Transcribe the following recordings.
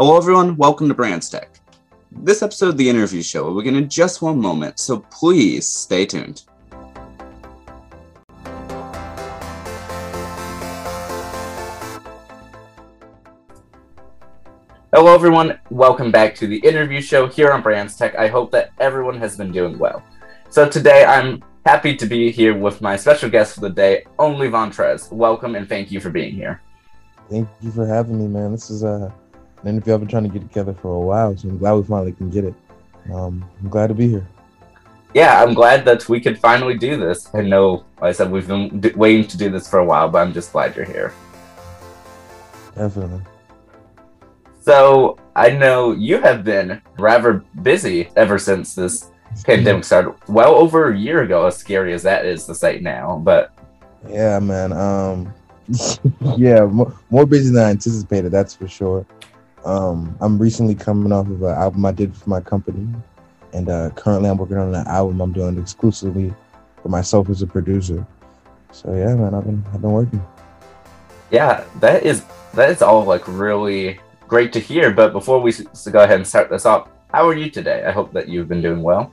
Hello everyone, welcome to Brands Tech. This episode of The Interview Show will begin in just one moment, so please stay tuned. Hello everyone, welcome back to The Interview Show here on Brands Tech. I hope that everyone has been doing well. So today I'm happy to be here with my special guest for the day, Only Von Trez. Welcome and thank you for being here. Thank you for having me, man. This is an interview I've been trying to get together for a while, so I'm glad we finally can get it. I'm glad to be here. Yeah, I'm glad that we could finally do this. I know, like I said, we've been waiting to do this for a while, but I'm just glad you're here. Definitely. So, I know you have been rather busy ever since this pandemic started. Well over a year ago, as scary as that is to say now, but... Yeah, man. Yeah, more busy than I anticipated, that's for sure. I'm recently coming off of an album I did for my company, and currently I'm working on an album I'm doing exclusively for myself as a producer. So yeah, man, I've been working. Yeah, that is all like really great to hear. But before we go ahead and start this off, how are you today? I hope that you've been doing well.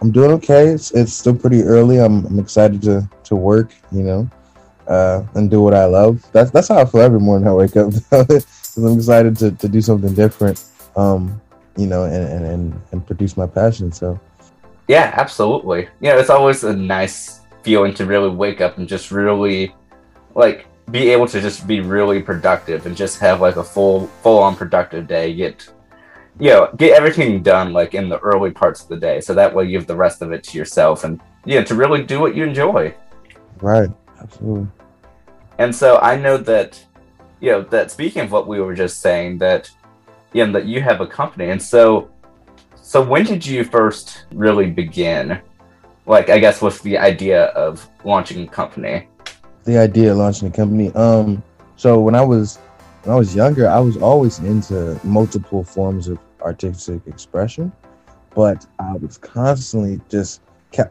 I'm doing okay. It's still pretty early. I'm excited to work, you know, and do what I love. That's how I feel every morning I wake up. I'm excited to do something different, you know, and produce my passion. So, yeah, absolutely. You know, it's always a nice feeling to really wake up and just really, like, be able to just be really productive and just have like a full-on productive day. Get everything done like in the early parts of the day, so that way you have the rest of it to yourself and to really do what you enjoy. Right. Absolutely. And so I know that. That speaking of what we were just saying, that that you have a company, and so when did you first really begin, like, I guess, with the idea of launching a company? The idea of launching a company. So when I was younger, I was always into multiple forms of artistic expression, but I was constantly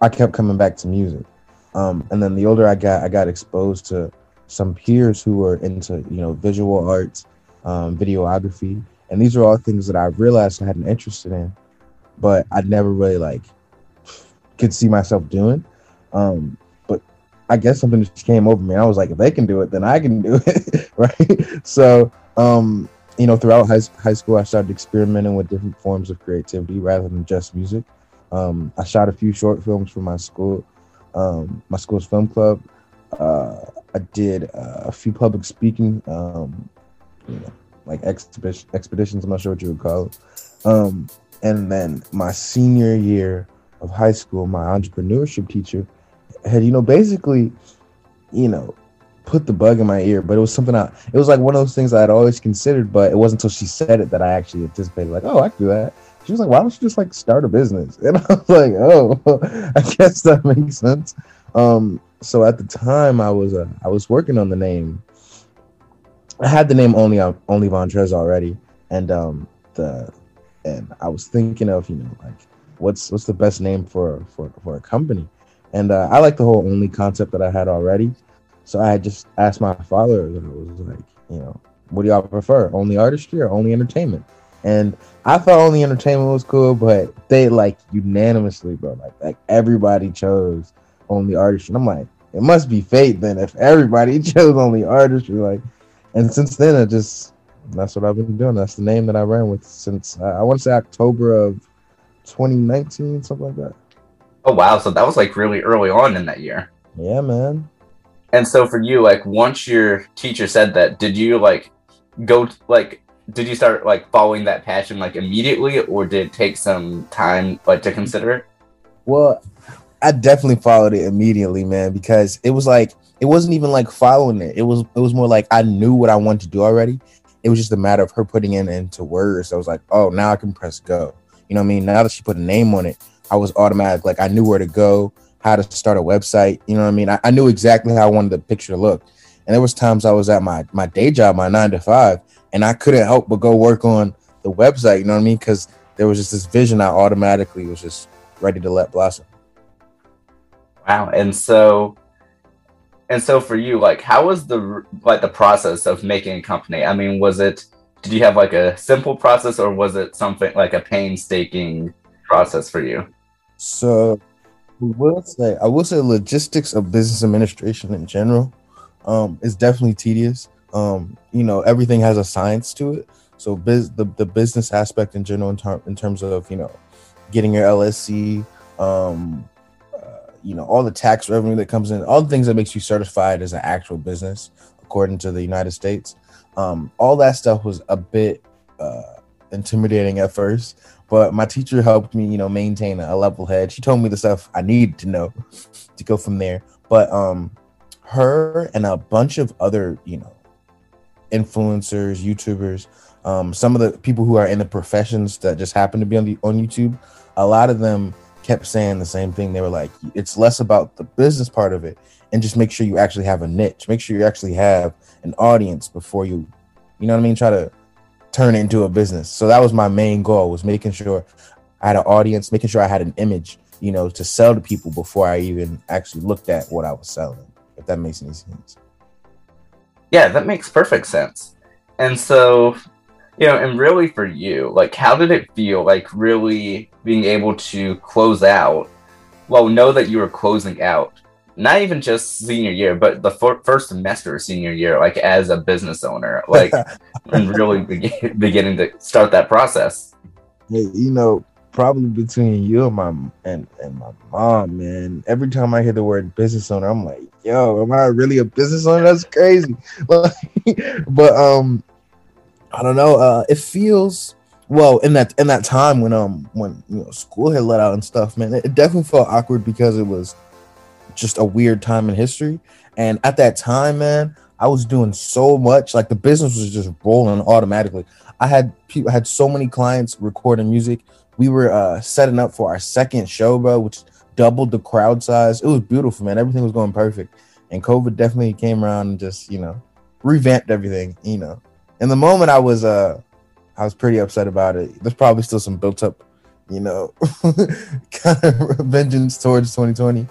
I kept coming back to music. And then the older I got exposed to some peers who are into, visual arts, videography. And these are all things that I realized I had an interest in, but I never really could see myself doing. But I guess something just came over me. I was like, if they can do it, then I can do it. Right. So, throughout high school, I started experimenting with different forms of creativity rather than just music. I shot a few short films for my school, my school's film club. I did a few public speaking, like expeditions. I'm not sure what you would call it. And then my senior year of high school, my entrepreneurship teacher had, put the bug in my ear. But it was something it was like one of those things I had always considered, but it wasn't until she said it that I actually anticipated, I could do that. She was like, why don't you just start a business? And I was like, oh, I guess that makes sense. So at the time, I was working on the name. I had the name Only Von Trez already, and I was thinking of what's the best name for a company, and I like the whole Only concept that I had already. So I had just asked my followers, and I was like, what do y'all prefer, Only Artistry or Only Entertainment? And I thought Only Entertainment was cool, but they unanimously, bro, everybody chose Only Artistry. And I'm like, it must be fate then if everybody chose Only Artistry. And since then, that's what I've been doing. That's the name that I ran with since I want to say October of 2019, something like that. Oh wow! So that was really early on in that year. Yeah, man. And so for you, once your teacher said that, did you did you start following that passion immediately, or did it take some time to consider it? Well, I definitely followed it immediately, man, because it was it wasn't even following it. It was more I knew what I wanted to do already. It was just a matter of her putting it into words. I was like, oh, now I can press go. You know what I mean? Now that she put a name on it, I was automatic. I knew where to go, how to start a website. You know what I mean? I knew exactly how I wanted the picture to look. And there was times I was at my day job, my 9-to-5, and I couldn't help but go work on the website. You know what I mean? Because there was just this vision I automatically was just ready to let blossom. Wow. And so for you, how was the process of making a company? I mean, was it Did you have like a simple process, or was it something like a painstaking process for you? So I will say logistics of business administration in general is definitely tedious. You know, everything has a science to it. So the business aspect in general, in terms of, you know, getting your LSC, you know, all the tax revenue that comes in, all the things that makes you certified as an actual business, according to the United States. All that stuff was a bit intimidating at first, but my teacher helped me, you know, maintain a level head. She told me the stuff I needed to know to go from there. But her and a bunch of other, you know, influencers, YouTubers, some of the people who are in the professions that just happen to be on YouTube, a lot of them kept saying the same thing. They were like, it's less about the business part of it and just make sure you actually have a niche. Make sure you actually have an audience before you know what I mean, try to turn it into a business. So that was my main goal, was making sure I had an audience, making sure I had an image, you know, to sell to people before I even actually looked at what I was selling, if that makes any sense. Yeah, that makes perfect sense. And so, you know, and really for you, like, how did it feel, like, really being able to close out, well, know that you were closing out, not even just senior year, but the first semester of senior year, like, as a business owner, like, and really beginning to start that process? Yeah, you know, probably between you and my mom, man, every time I hear the word business owner, I'm like, yo, am I really a business owner? That's crazy. But, I don't know. It feels, well, in that time when you know, school had let out and stuff, man, it definitely felt awkward because it was just a weird time in history. And at that time, man, I was doing so much. Like, the business was just rolling automatically. I had so many clients recording music. We were setting up for our second show, bro, which doubled the crowd size. It was beautiful, man. Everything was going perfect, and COVID definitely came around and just, you know, revamped everything, you know. In the moment, I was pretty upset about it. There's probably still some built up, you know, kind of vengeance towards 2020.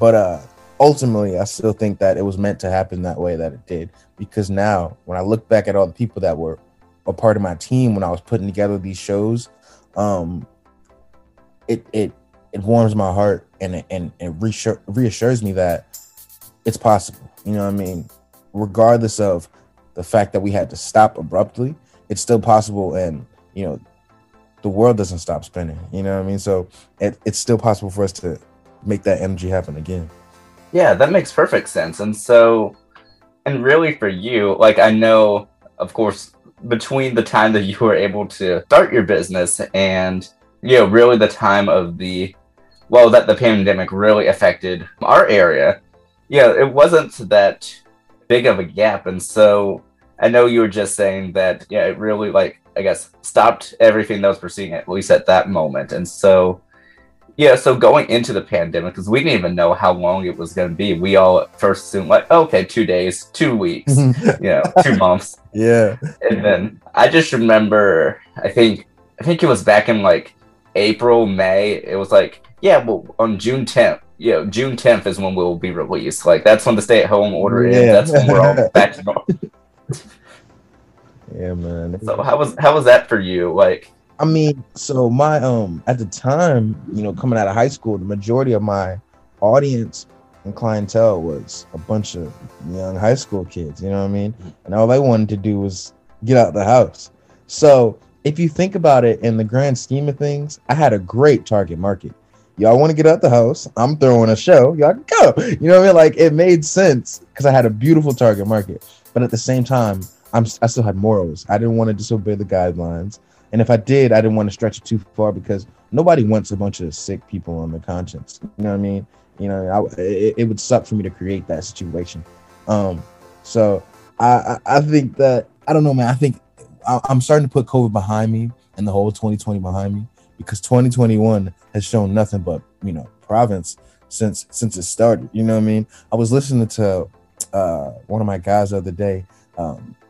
But ultimately, I still think that it was meant to happen that way that it did. Because now when I look back at all the people that were a part of my team when I was putting together these shows, it warms my heart, and it reassures me that it's possible. You know what I mean? Regardless of the fact that we had to stop abruptly, it's still possible. And, you know, the world doesn't stop spinning, you know what I mean? So it's still possible for us to make that energy happen again. Yeah, that makes perfect sense. And so, and really for you, like, I know, of course, between the time that you were able to start your business and, you know, really the time of that the pandemic really affected our area, you know, it wasn't that big of a gap. And so, I know you were just saying that, yeah, it really, like, I guess, stopped everything that was pursuing, at least at that moment. And so, yeah, so going into the pandemic, because we didn't even know how long it was going to be. We all at first assumed, like, oh, okay, 2 days, 2 weeks, you know, 2 months. Yeah. And then I just remember, I think it was back in, like, April, May. It was like, yeah, well, on June 10th. You know, June 10th is when we'll be released. Like, that's when the stay-at-home order is. Yeah. That's when we're all back to normal. Yeah, man. So how was that for you? Like, I mean, so my at the time, you know, coming out of high school, the majority of my audience and clientele was a bunch of young high school kids. You know what I mean? And all they wanted to do was get out the house. So if you think about it in the grand scheme of things, I had a great target market. Y'all want to get out the house? I'm throwing a show. Y'all can go. You know what I mean? Like, it made sense because I had a beautiful target market. But at the same time, I still had morals. I didn't want to disobey the guidelines. And if I did, I didn't want to stretch it too far because nobody wants a bunch of sick people on their conscience. You know what I mean? You know, it would suck for me to create that situation. So I think that, I don't know, man. I think I'm starting to put COVID behind me and the whole 2020 behind me. Because 2021 has shown nothing but, you know, province since it started. You know what I mean? I was listening to one of my guys the other day.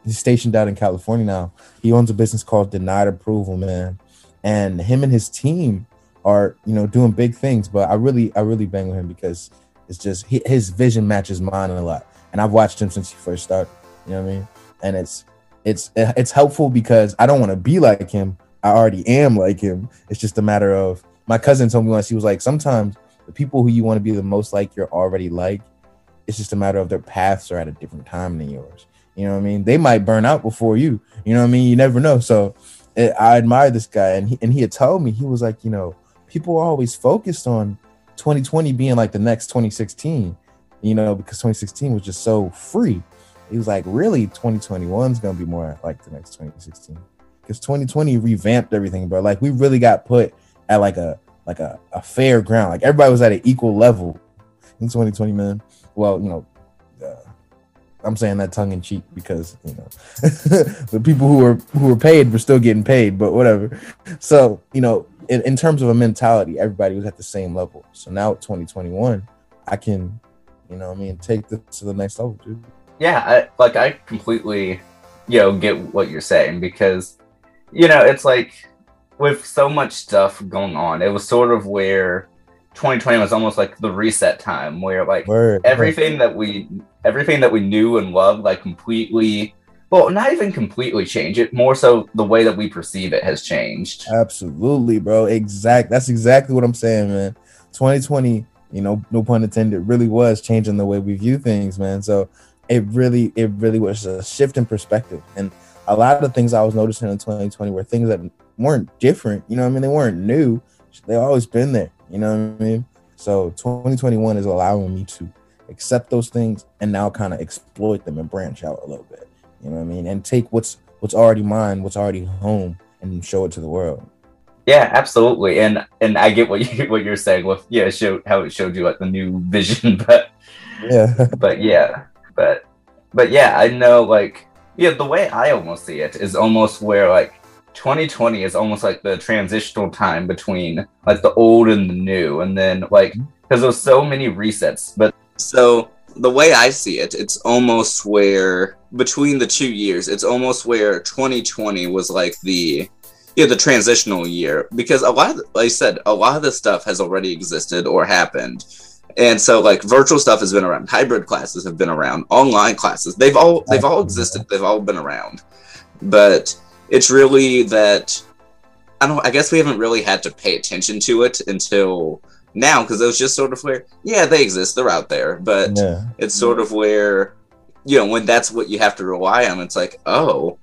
He's stationed out in California now. He owns a business called Denied Approval, man. And him and his team are, you know, doing big things. But I really bang with him because it's just his vision matches mine a lot. And I've watched him since he first started. You know what I mean? And it's it's helpful because I don't want to be like him. I already am like him. It's just a matter of, my cousin told me once, she was like, sometimes the people who you want to be the most like, you're already like. It's just a matter of their paths are at a different time than yours. You know what I mean? They might burn out before you. You know what I mean? You never know. So I admire this guy. And he had told me, he was like, you know, people are always focused on 2020 being like the next 2016, you know, because 2016 was just so free. He was like, really, 2021 is going to be more like the next 2016. Because 2020 revamped everything, bro. Like, we really got put at like a fair ground. Like, everybody was at an equal level in 2020, man. Well, you know, I'm saying that tongue in cheek because, you know, the people who were paid were still getting paid, but whatever. So, you know, in terms of a mentality, everybody was at the same level. So now 2021, I can, you know what I mean, take this to the next level, dude. Yeah, I completely, you know, get what you're saying because, you know, it's like with so much stuff going on, it was sort of where 2020 was almost like the reset time where like everything that we knew and loved, like completely, well, not even completely changed. It more so the way that we perceive it has changed. Absolutely, bro. Exactly. That's exactly what I'm saying, man. 2020, you know, no pun intended, really was changing the way we view things, man. So it really was a shift in perspective. And a lot of the things I was noticing in 2020 were things that weren't different. You know what I mean? They weren't new. They always been there. You know what I mean? So 2021 is allowing me to accept those things and now kind of exploit them and branch out a little bit. You know what I mean? And take what's already mine, what's already home, and show it to the world. Yeah, absolutely. And I get what you're saying with, yeah, how it showed you like the new vision, but yeah. But yeah, I know, like, yeah, the way I almost see it is almost where like 2020 is almost like the transitional time between like the old and the new, and then like, because there's so many resets. But so the way I see it, it's almost where between the 2 years, it's almost where 2020 was like the transitional year, because a lot of, like I said, a lot of this stuff has already existed or happened. And so like virtual stuff has been around, hybrid classes have been around, online classes, they've all existed, they've all been around. But it's really that I guess we haven't really had to pay attention to it until now, because it was just sort of where, yeah, they exist, they're out there, but yeah. It's sort of where, you know, when that's what you have to rely on, it's like, oh.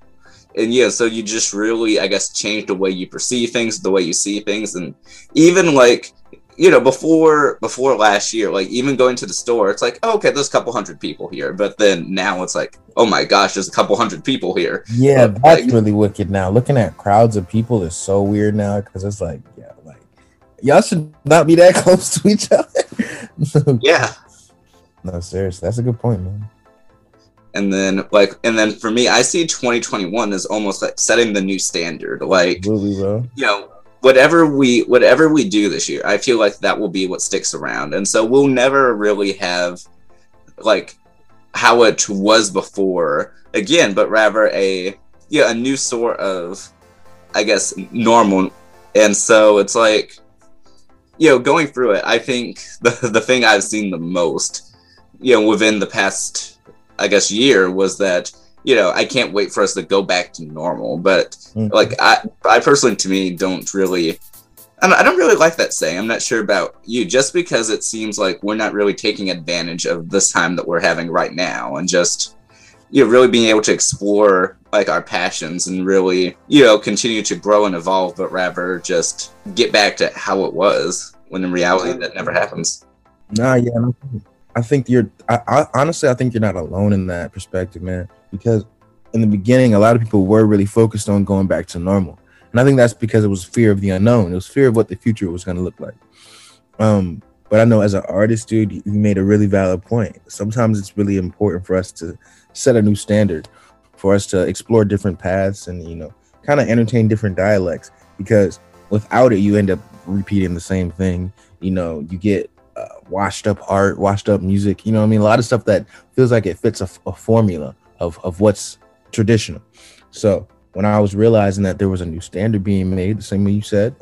And yeah, so you just really, I guess, change the way you perceive things, the way you see things. And even like, you know, before last year, like even going to the store, it's like, oh, okay, there's a couple hundred people here. But then now it's like, oh my gosh, there's a couple hundred people here. Yeah, that's like, really wicked now. Looking at crowds of people is so weird now, because it's like, yeah, like y'all should not be that close to each other. Yeah. No, seriously, that's a good point, man. And then for me, I see 2021 as almost like setting the new standard. Like, really, bro. You know, whatever we do this year, I feel like that will be what sticks around. And so we'll never really have like how it was before again, but rather a new sort of, I guess, normal. And so it's like, you know, going through it, I think the thing I've seen the most, you know, within the past, I guess, year was that, you know, I can't wait for us to go back to normal. But like, I personally, to me, I don't really like that saying. I'm not sure about you, just because it seems like we're not really taking advantage of this time that we're having right now, and just, you know, really being able to explore like our passions and really, you know, continue to grow and evolve, but rather just get back to how it was, when in reality that never happens. Nah, yeah. I think honestly, I think you're not alone in that perspective, man. Because in the beginning, a lot of people were really focused on going back to normal. And I think that's because it was fear of the unknown. It was fear of what the future was going to look like. But I know as an artist, dude, you made a really valid point. Sometimes it's really important for us to set a new standard, for us to explore different paths and, you know, kind of entertain different dialects. Because without it, you end up repeating the same thing. You know, you get washed up art, washed up music. You know what I mean? A lot of stuff that feels like it fits a formula of what's traditional. So when I was realizing that there was a new standard being made, the same way you said,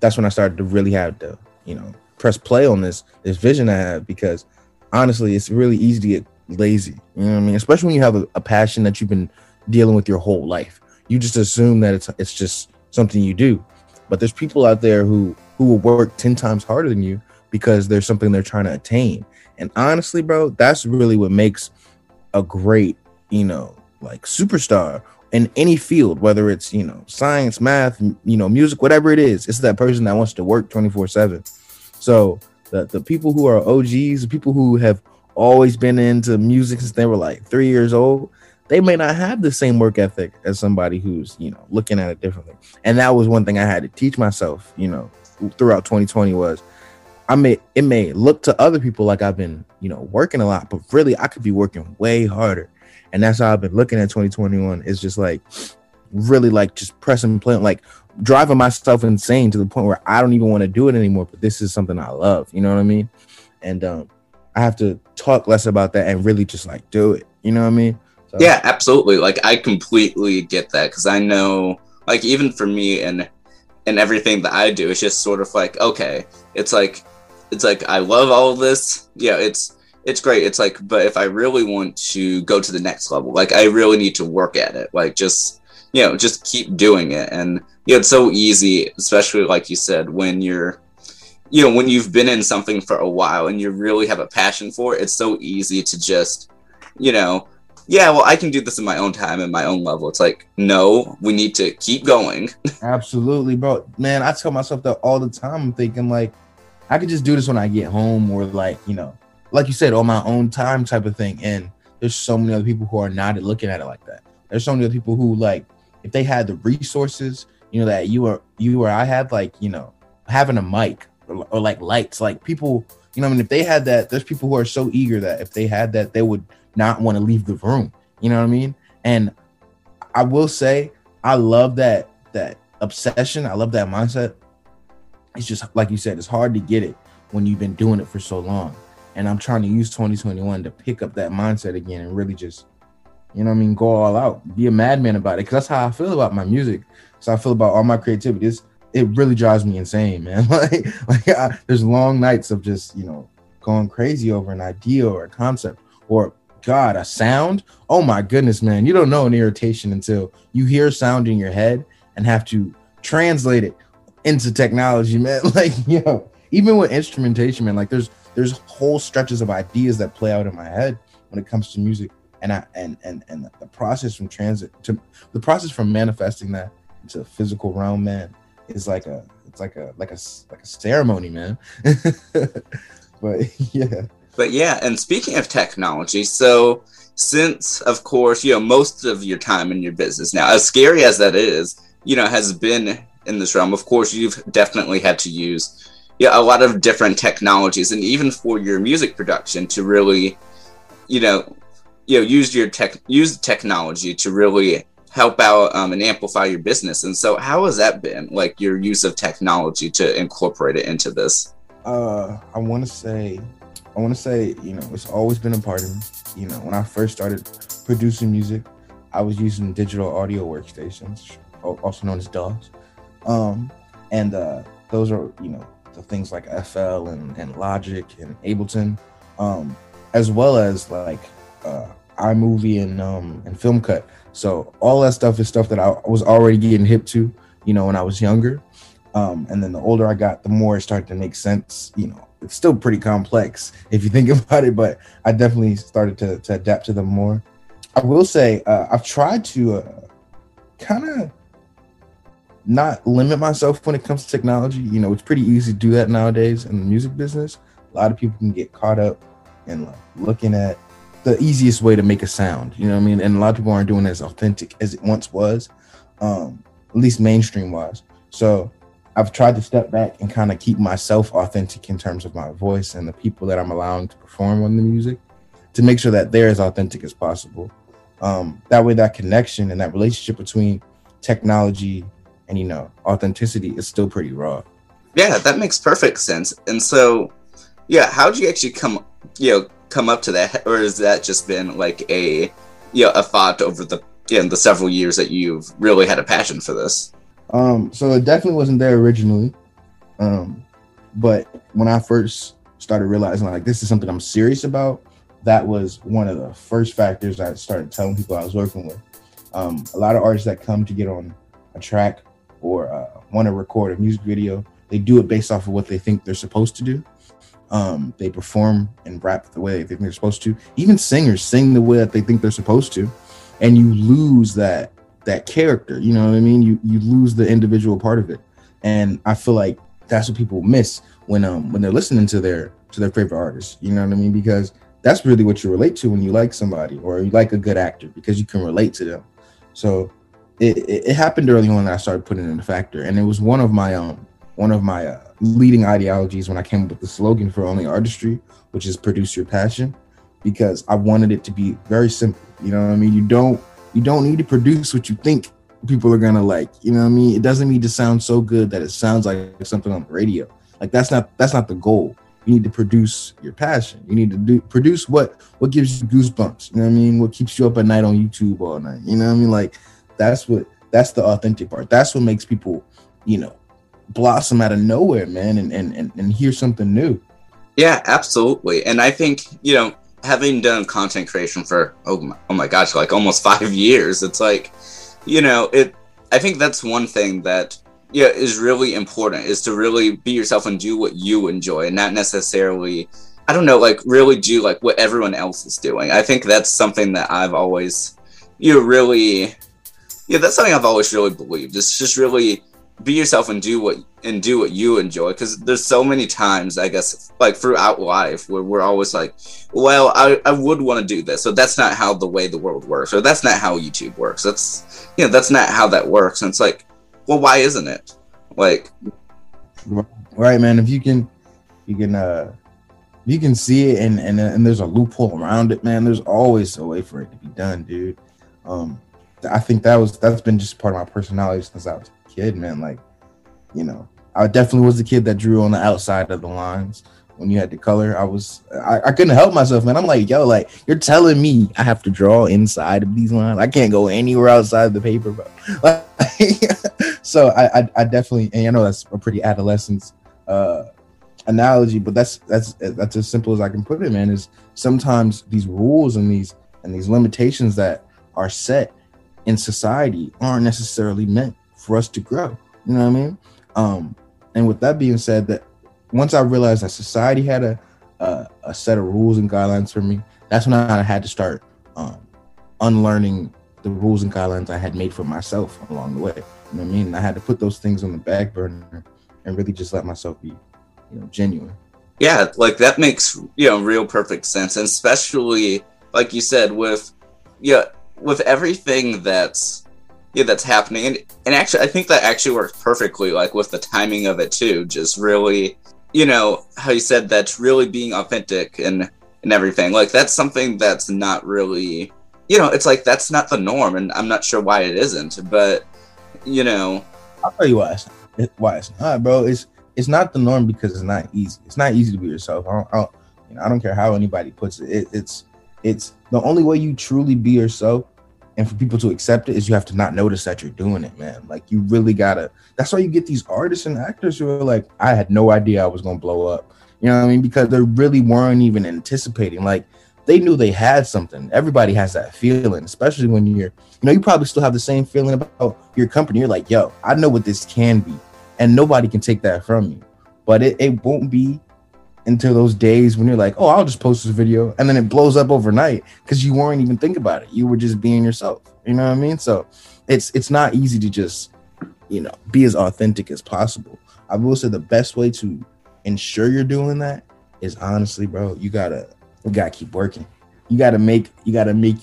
that's when I started to really have to, you know, press play on this vision I have, because honestly, it's really easy to get lazy. You know what I mean? Especially when you have a passion that you've been dealing with your whole life. You just assume that it's just something you do. But there's people out there who will work 10 times harder than you because there's something they're trying to attain. And honestly, bro, that's really what makes a great, you know, like superstar in any field, whether it's, you know, science, math, you know, music, whatever it is. It's that person that wants to work 24/7. So the people who are OGs, the people who have always been into music since they were like 3 years old, they may not have the same work ethic as somebody who's, you know, looking at it differently. And that was one thing I had to teach myself, you know, throughout 2020 was it may look to other people like I've been, you know, working a lot, but really I could be working way harder. And that's how I've been looking at 2021. It's just like really like just pressing play, like driving myself insane to the point where I don't even want to do it anymore. But this is something I love. You know what I mean? And I have to talk less about that and really just like do it. You know what I mean? So. Yeah, absolutely. Like I completely get that because I know like even for me and everything that I do, it's just sort of like, okay, it's like I love all of this. Yeah, it's great. It's like, but if I really want to go to the next level, like I really need to work at it. Like just, you know, just keep doing it. And you know, it's so easy, especially like you said, when you're, you know, when you've been in something for a while and you really have a passion for it, it's so easy to just, you know, yeah, well, I can do this in my own time and my own level. It's like, no, we need to keep going. Absolutely, bro. Man, I tell myself that all the time. I'm thinking like, I could just do this when I get home or like, you know, like you said, on my own time type of thing. And there's so many other people who are not looking at it like that. There's so many other people who like, if they had the resources, you know, that you or I had, like, you know, having a mic or like lights, like people, you know what I mean? If they had that, there's people who are so eager that if they had that, they would not want to leave the room. You know what I mean? And I will say, I love that obsession. I love that mindset. It's just, like you said, it's hard to get it when you've been doing it for so long. And I'm trying to use 2021 to pick up that mindset again and really just, you know what I mean, go all out, be a madman about it. Because that's how I feel about my music. So I feel about all my creativity. It really drives me insane, man. like there's long nights of just, you know, going crazy over an idea or a concept or, God, a sound. Oh, my goodness, man. You don't know an irritation until you hear a sound in your head and have to translate it into technology, man. Like, yo, even with instrumentation, man, like there's whole stretches of ideas that play out in my head when it comes to music, and the process from manifesting that into a physical realm, man, is like a ceremony, man. But yeah. And speaking of technology, so since, of course, you know, most of your time in your business now, as scary as that is, you know, has been in this realm. Of course, you've definitely had to use a lot of different technologies, and even for your music production to really, you know, use technology to really help out and amplify your business. And so, how has that been, like, your use of technology to incorporate it into this? I want to say, you know, it's always been a part of me. You know, when I first started producing music, I was using digital audio workstations, also known as DAWs, and those are, you know, the things like FL and Logic and Ableton, as well as like iMovie and Film Cut. So all that stuff is stuff that I was already getting hip to, you know, when I was younger. And then the older I got, the more it started to make sense. You know, it's still pretty complex if you think about it, but I definitely started to adapt to them more. I will say I've tried to kind of not limit myself when it comes to technology. You know, it's pretty easy to do that nowadays in the music business. A lot of people can get caught up in like looking at the easiest way to make a sound, you know what I mean? And a lot of people aren't doing it as authentic as it once was, at least mainstream wise. So I've tried to step back and kind of keep myself authentic in terms of my voice and the people that I'm allowing to perform on the music, to make sure that they're as authentic as possible. That way, that connection and that relationship between technology and, you know, authenticity is still pretty raw. Yeah, that makes perfect sense. And so, yeah, how'd you actually come up to that? Or has that just been like a thought over the several years that you've really had a passion for this? So it definitely wasn't there originally. But when I first started realizing like this is something I'm serious about, that was one of the first factors I started telling people I was working with. A lot of artists that come to get on a track or want to record a music video, they do it based off of what they think they're supposed to do. They perform and rap the way they think they're supposed to. Even singers sing the way that they think they're supposed to. And you lose that character, you know what I mean? You lose the individual part of it. And I feel like that's what people miss when they're listening to their favorite artists, you know what I mean? Because that's really what you relate to when you like somebody or you like a good actor, because you can relate to them. So it happened early on that I started putting in a factor. And it was one of my leading ideologies when I came up with the slogan for Only Artistry, which is produce your passion, because I wanted it to be very simple. You know what I mean? You don't need to produce what you think people are gonna like. You know what I mean? It doesn't need to sound so good that it sounds like something on the radio. Like that's not the goal. You need to produce your passion. You need to produce what gives you goosebumps. You know what I mean? What keeps you up at night on YouTube all night. You know what I mean? Like that's the authentic part. That's what makes people, you know, blossom out of nowhere, man, and hear something new. Yeah, absolutely. And I think, you know, having done content creation for oh my gosh, like almost 5 years, it's like, you know, I think that's one thing that, yeah, is really important, is to really be yourself and do what you enjoy, and not necessarily, I don't know, like really do like what everyone else is doing. I think that's something that I've always, you know, really, yeah, that's something I've always really believed. It's just really be yourself and do what you enjoy, because there's so many times, I guess, like throughout life where we're always like, well, I would want to do this, so that's not how the way the world works, or that's not how YouTube works, that's, you know, that's not how that works. And it's like, well, why isn't it? Like, right, man, if you can see it and there's a loophole around it, man, there's always a way for it to be done, dude. I think that's been just part of my personality since I was kid, man. Like, you know, I definitely was the kid that drew on the outside of the lines when you had to color. I couldn't help myself, man. I'm like, yo, like, you're telling me I have to draw inside of these lines? I can't go anywhere outside of the paper, bro. Like, so I definitely, and I know that's a pretty adolescence analogy, but that's as simple as I can put it, man, is sometimes these rules and these limitations that are set in society aren't necessarily meant for us to grow, you know what I mean? And with that being said, that once I realized that society had a set of rules and guidelines for me, that's when I had to start unlearning the rules and guidelines I had made for myself along the way. You know what I mean? I had to put those things on the back burner and really just let myself be, you know, genuine. Yeah, like that makes, you know, real perfect sense, and especially like you said with everything that's happening. And actually, I think that actually works perfectly, like with the timing of it too, just really, you know, how you said that's really being authentic and everything. Like that's something that's not really, you know, it's like, that's not the norm, and I'm not sure why it isn't, but, you know. I'll tell you why it's not, bro. It's not the norm because it's not easy. It's not easy to be yourself. I don't care how anybody puts it. It's the only way you truly be yourself and for people to accept it is you have to not notice that you're doing it, man. Like you really gotta, that's why you get these artists and actors who are like, I had no idea I was gonna blow up. You know what I mean? Because they really weren't even anticipating. Like they knew they had something. Everybody has that feeling, especially when you're, you know, you probably still have the same feeling about your company. You're like, yo, I know what this can be, and nobody can take that from you. But it won't be until those days when you're like, oh, I'll just post this video, and then it blows up overnight because you weren't even thinking about it. You were just being yourself. You know what I mean? So it's not easy to just, you know, be as authentic as possible. I will say the best way to ensure you're doing that is, honestly, bro, you gotta keep working. You gotta make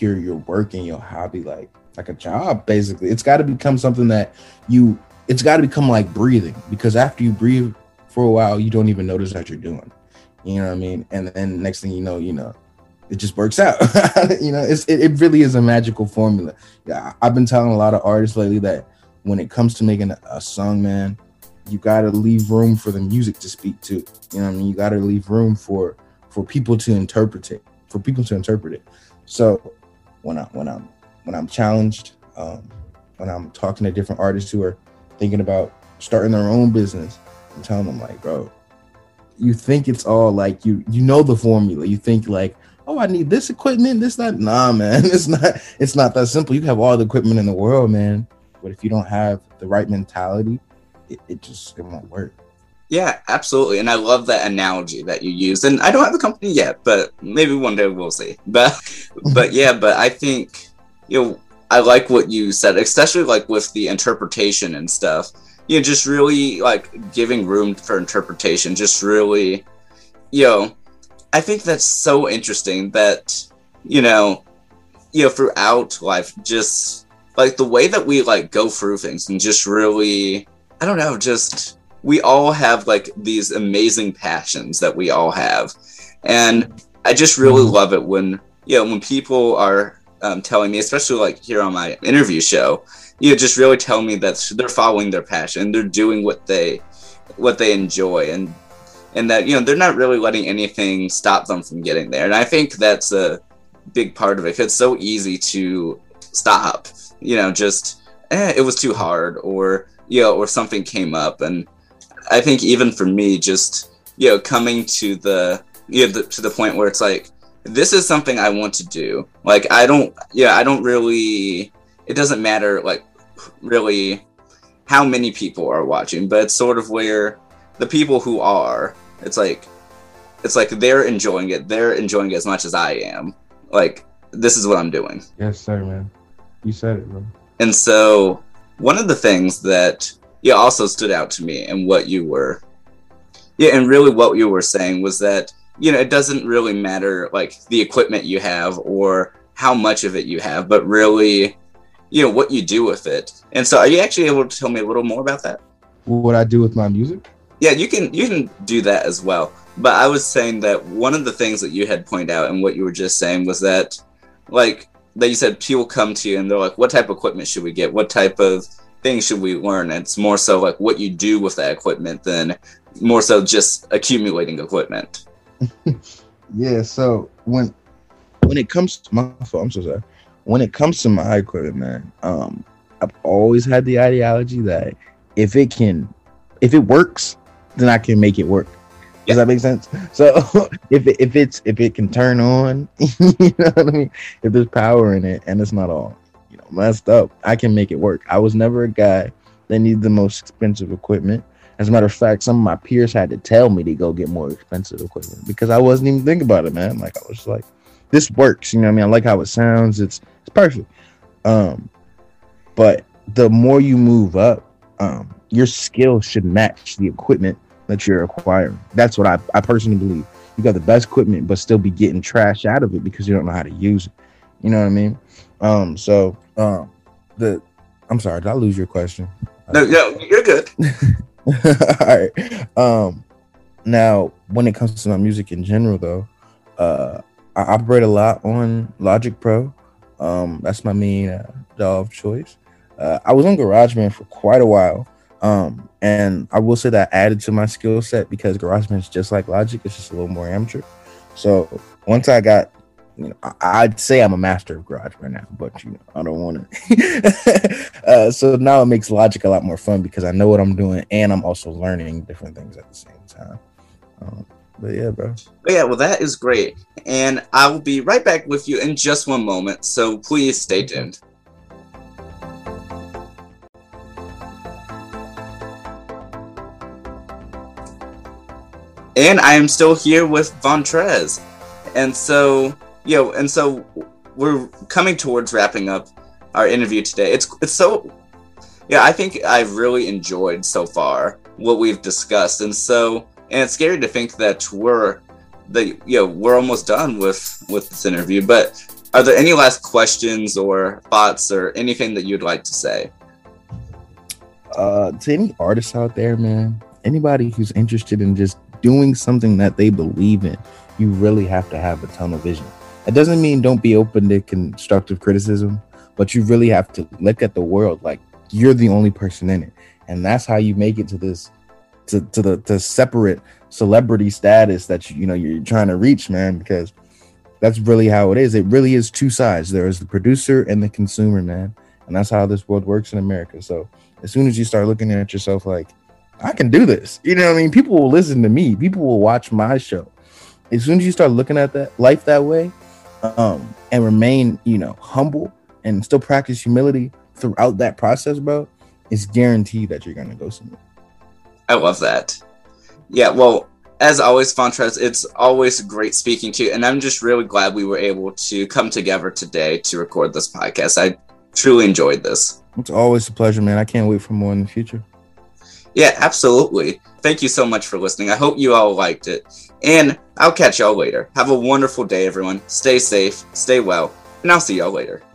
your work and your hobby like a job, basically. It's gotta become something that it's gotta become like breathing, because after you breathe for a while, you don't even notice that you're doing. You know what I mean? And then next thing you know, it just works out. You know, it really is a magical formula. Yeah, I've been telling a lot of artists lately that when it comes to making a song, man, you got to leave room for the music to speak to. You know what I mean? You got to leave room for people to interpret it, So when I'm challenged, when I'm talking to different artists who are thinking about starting their own business, I'm telling them like, bro, you think it's all like, you know, the formula. You think like, oh, I need this equipment, this, that. Nah, man, it's not that simple. You can have all the equipment in the world, man, but if you don't have the right mentality, it won't work. Yeah, absolutely. And I love that analogy that you used. And I don't have a company yet, but maybe one day we'll see. But yeah, but I think, you know, I like what you said, especially like with the interpretation and stuff. You know, just really like giving room for interpretation, just really, you know, I think that's so interesting that, you know, throughout life, just like the way that we like go through things and just really, I don't know, just we all have like these amazing passions that we all have. And I just really love it when, you know, when people are telling me, especially like here on my interview show, you know, just really tell me that they're following their passion, they're doing what they enjoy, and that, you know, they're not really letting anything stop them from getting there. And I think that's a big part of it. It's so easy to stop, you know, just, it was too hard, or, you know, or something came up. And I think even for me, just, you know, coming to the, you know, to the point where it's like, this is something I want to do. Like, I don't really, it doesn't matter like really how many people are watching, but it's sort of where the people who are, it's like they're enjoying it as much as I am. Like, this is what I'm doing. Yes, sir, man. You said it, bro. And so one of the things that also stood out to me and what you were saying was that, you know, it doesn't really matter like the equipment you have or how much of it you have, but really, you know, what you do with it. And so are you actually able to tell me a little more about that? What I do with my music? Yeah, you can do that as well. But I was saying that one of the things that you had pointed out and what you were just saying was that, like, that you said people come to you and they're like, what type of equipment should we get? What type of things should we learn? And it's more so like what you do with that equipment than more so just accumulating equipment. Yeah, so when it comes to my phone, I'm so sorry. When it comes to my equipment, man, I've always had the ideology that if it works, then I can make it work. Does that make sense? So if it can turn on, you know what I mean? If there's power in it and it's not all, you know, messed up, I can make it work. I was never a guy that needed the most expensive equipment. As a matter of fact, some of my peers had to tell me to go get more expensive equipment because I wasn't even thinking about it, man. Like, I was like, this works, you know what I mean? I like how it sounds. It's perfect. But the more you move up, your skill should match the equipment that you're acquiring. That's what I personally believe. You got the best equipment, but still be getting trash out of it because you don't know how to use it. You know what I mean? I'm sorry, did I lose your question? No, you're good. All right. Now, when it comes to my music in general, though, I operate a lot on Logic Pro. That's my main DAW of choice. I was on GarageBand for quite a while, and I will say that added to my skill set because GarageBand is just like Logic; it's just a little more amateur. So once I got, you know, I'd say I'm a master of GarageBand now, but you know, I don't want to. So now it makes Logic a lot more fun because I know what I'm doing and I'm also learning different things at the same time. But yeah, bro. Yeah, well, that is great, and I will be right back with you in just one moment. So please stay tuned. And I am still here with Von Trez. And so, you know, and so we're coming towards wrapping up our interview today. It's so, yeah, I think I've really enjoyed so far what we've discussed. And so, and it's scary to think that we're almost done with this interview, but are there any last questions or thoughts or anything that you'd like to say? To any artists out there, man, anybody who's interested in just doing something that they believe in, you really have to have a tunnel vision. It doesn't mean don't be open to constructive criticism, but you really have to look at the world like you're the only person in it, and that's how you make it to this, to separate celebrity status that you know you're trying to reach, man. Because that's really how it is. It really is two sides. There is the producer and the consumer, man, and that's how this world works in America. So as soon as you start looking at yourself like, I can do this, you know what I mean? People will listen to me. People will watch my show. as soon as you start looking at that life that way, and remain, you know, humble and still practice humility throughout that process, bro, it's guaranteed that you're going to go somewhere. I love that. Yeah, well, as always, Von Trez, it's always great speaking to you. And I'm just really glad we were able to come together today to record this podcast. I truly enjoyed this. It's always a pleasure, man. I can't wait for more in the future. Yeah, absolutely. Thank you so much for listening. I hope you all liked it. And I'll catch y'all later. Have a wonderful day, everyone. Stay safe, stay well, and I'll see y'all later.